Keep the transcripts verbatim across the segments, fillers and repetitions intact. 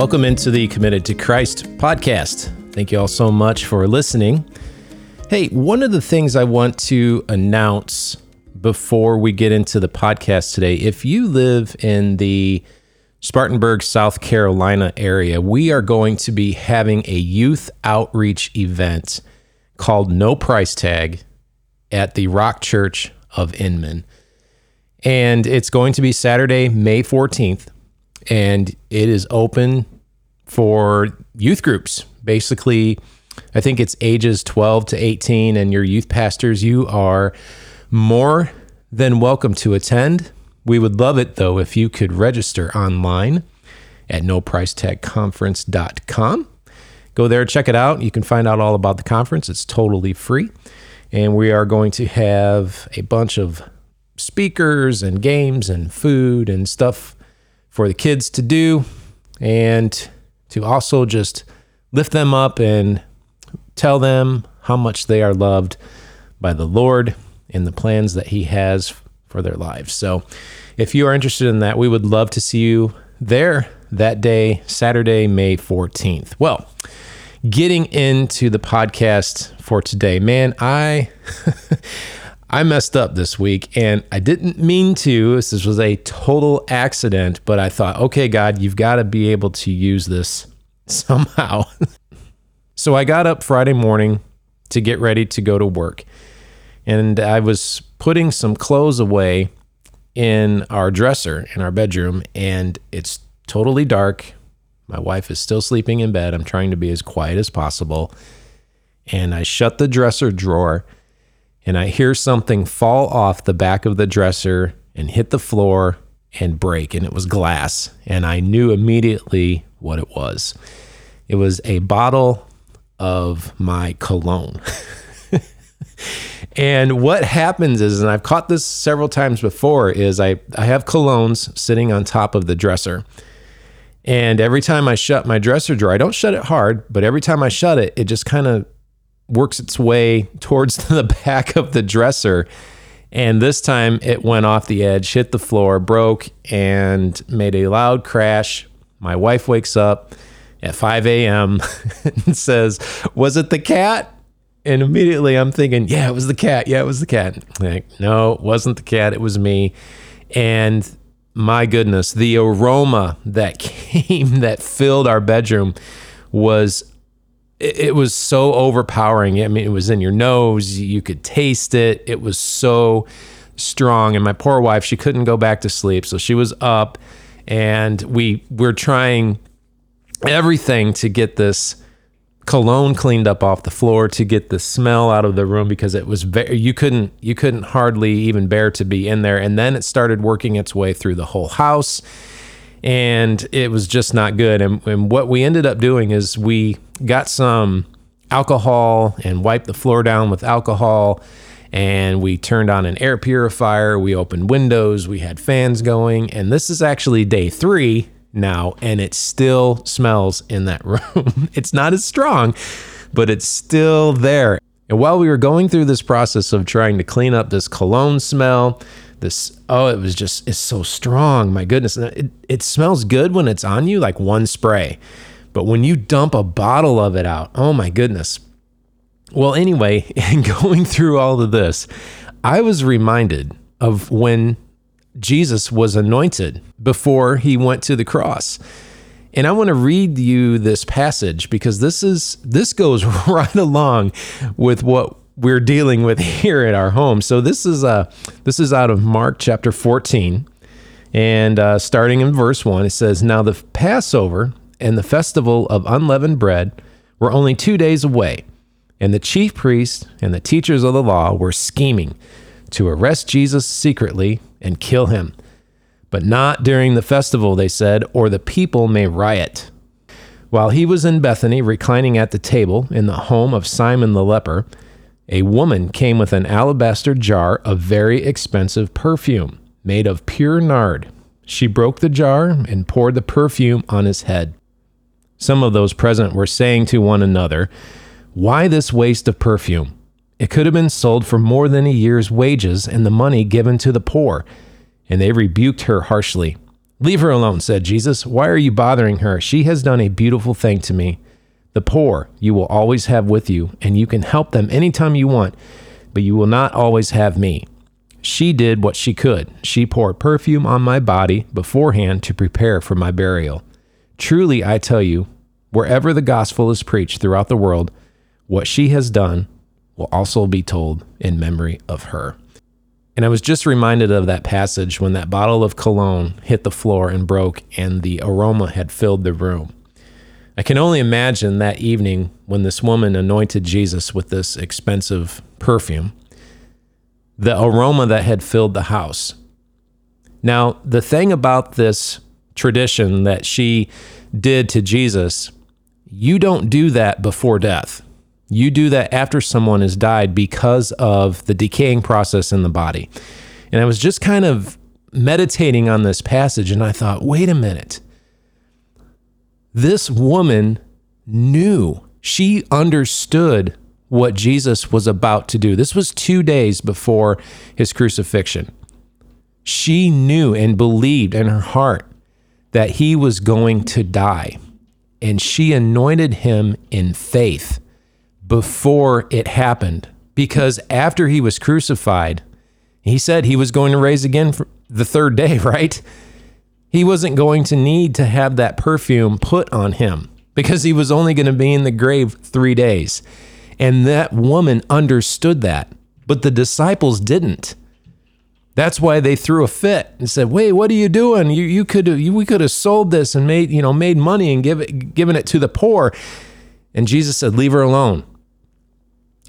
Welcome into the Committed to Christ podcast. Thank you all so much for listening. Hey, one of the things I want to announce before we get into the podcast today, if you live in the Spartanburg, South Carolina area, we are going to be having a youth outreach event called No Price Tag at the Rock Church of Inman. And it's going to be Saturday, May fourteenth, and it is open for youth groups. Basically, I think it's ages twelve to eighteen, and your youth pastors, you are more than welcome to attend. We would love it, though, if you could register online at no price tech conference dot com. Go there, check it out. You can find out all about the conference. It's totally free. And we are going to have a bunch of speakers and games and food and stuff for the kids to do and to also just lift them up and tell them how much they are loved by the Lord and the plans that He has for their lives. So if you are interested in that, we would love to see you there that day, Saturday, May fourteenth. Well, getting into the podcast for today, man, I I messed up this week and I didn't mean to. This was a total accident, but I thought, okay, God, you've got to be able to use this somehow. So I got up Friday morning to get ready to go to work. And I was putting some clothes away in our dresser in our bedroom, and it's totally dark. My wife is still sleeping in bed. I'm trying to be as quiet as possible. And I shut the dresser drawer, and I hear something fall off the back of the dresser and hit the floor and break, and it was glass. And I knew immediately what it was. It was a bottle of my cologne. And what happens is, and I've caught this several times before, is I, I have colognes sitting on top of the dresser. And every time I shut my dresser drawer, I don't shut it hard, but every time I shut it, it just kind of works its way towards the back of the dresser. And this time it went off the edge, hit the floor, broke, and made a loud crash. My wife wakes up at five a.m. and says, "Was it the cat?" And immediately I'm thinking, yeah, it was the cat. Yeah, it was the cat. Like, no, it wasn't the cat. It was me. And my goodness, the aroma that came, that filled our bedroom was, it was so overpowering. I mean, it was in your nose. You could taste it. It was so strong. And my poor wife, she couldn't go back to sleep. So she was up, and we were trying everything to get this cologne cleaned up off the floor, to get the smell out of the room, because it was very, you couldn't you couldn't hardly even bear to be in there. And then it started working its way through the whole house, and it was just not good. And, and what we ended up doing is we got some alcohol and wiped the floor down with alcohol, and we turned on an air purifier, we opened windows, we had fans going, and this is actually day three now, and it still smells in that room. It's not as strong, but it's still there. And while we were going through this process of trying to clean up this cologne smell, this, oh, it was just, it's so strong. My goodness. It, it smells good when it's on you, like one spray. But when you dump a bottle of it out, oh my goodness. Well, anyway, and going through all of this, I was reminded of when Jesus was anointed before He went to the cross. And I want to read you this passage, because this is this goes right along with what we're dealing with here at our home. So this is uh this is out of Mark chapter fourteen, and uh, starting in verse one, it says, "Now the Passover and the festival of unleavened bread were only two days away, and the chief priests and the teachers of the law were scheming to arrest Jesus secretly and kill Him. But not during the festival, they said, or the people may riot. While He was in Bethany, reclining at the table in the home of Simon the leper, a woman came with an alabaster jar of very expensive perfume made of pure nard. She broke the jar and poured the perfume on His head. Some of those present were saying to one another, 'Why this waste of perfume? It could have been sold for more than a year's wages and the money given to the poor.' And they rebuked her harshly. Leave her alone, said Jesus. Why are you bothering her? She has done a beautiful thing to me. The poor you will always have with you, and you can help them anytime you want, but you will not always have me. She did what she could. She poured perfume on my body beforehand to prepare for my burial. Truly, I tell you, wherever the gospel is preached throughout the world, what she has done will also be told in memory of her. And I was just reminded of that passage when that bottle of cologne hit the floor and broke, and the aroma had filled the room. I can only imagine that evening when this woman anointed Jesus with this expensive perfume, the aroma that had filled the house. Now, the thing about this tradition that she did to Jesus, you don't do that before death. You do that after someone has died because of the decaying process in the body. And I was just kind of meditating on this passage, and I thought, wait a minute. This woman knew. She understood what Jesus was about to do. This was two days before his crucifixion. She knew and believed in her heart that he was going to die. And she anointed him in faith before it happened, because after he was crucified, he said he was going to rise again for the third day, right? He wasn't going to need to have that perfume put on him because he was only going to be in the grave three days. And that woman understood that, but the disciples didn't. That's why they threw a fit and said, wait, what are you doing? You you could you, we could have sold this and made, you know, made money and give it, given it to the poor. And Jesus said, leave her alone.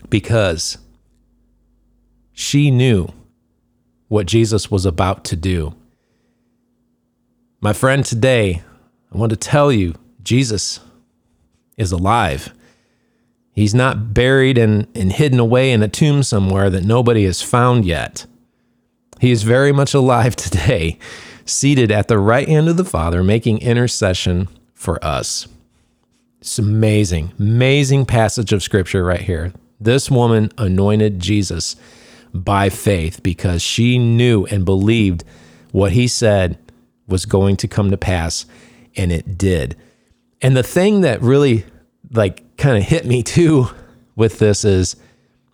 Because she knew what Jesus was about to do. My friend, today, I want to tell you, Jesus is alive. He's not buried and, and hidden away in a tomb somewhere that nobody has found yet. He is very much alive today, seated at the right hand of the Father, making intercession for us. It's amazing, amazing passage of scripture right here. This woman anointed Jesus by faith because she knew and believed what he said was going to come to pass, and it did. And the thing that really like kind of hit me too with this is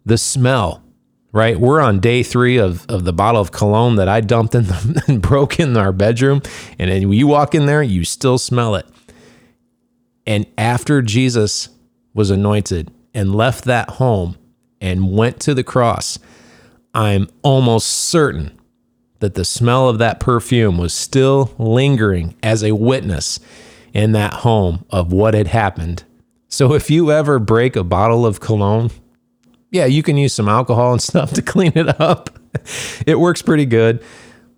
the smell, right? We're on day three of, of the bottle of cologne that I dumped in the, and broke in our bedroom, and then you walk in there, you still smell it. And after Jesus was anointed and left that home and went to the cross, I'm almost certain that the smell of that perfume was still lingering as a witness in that home of what had happened. So if you ever break a bottle of cologne, yeah, you can use some alcohol and stuff to clean it up. It works pretty good,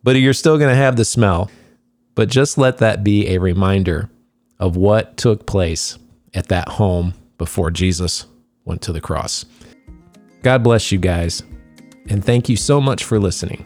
but you're still going to have the smell. But just let that be a reminder of what took place at that home before Jesus went to the cross. God bless you guys, and thank you so much for listening,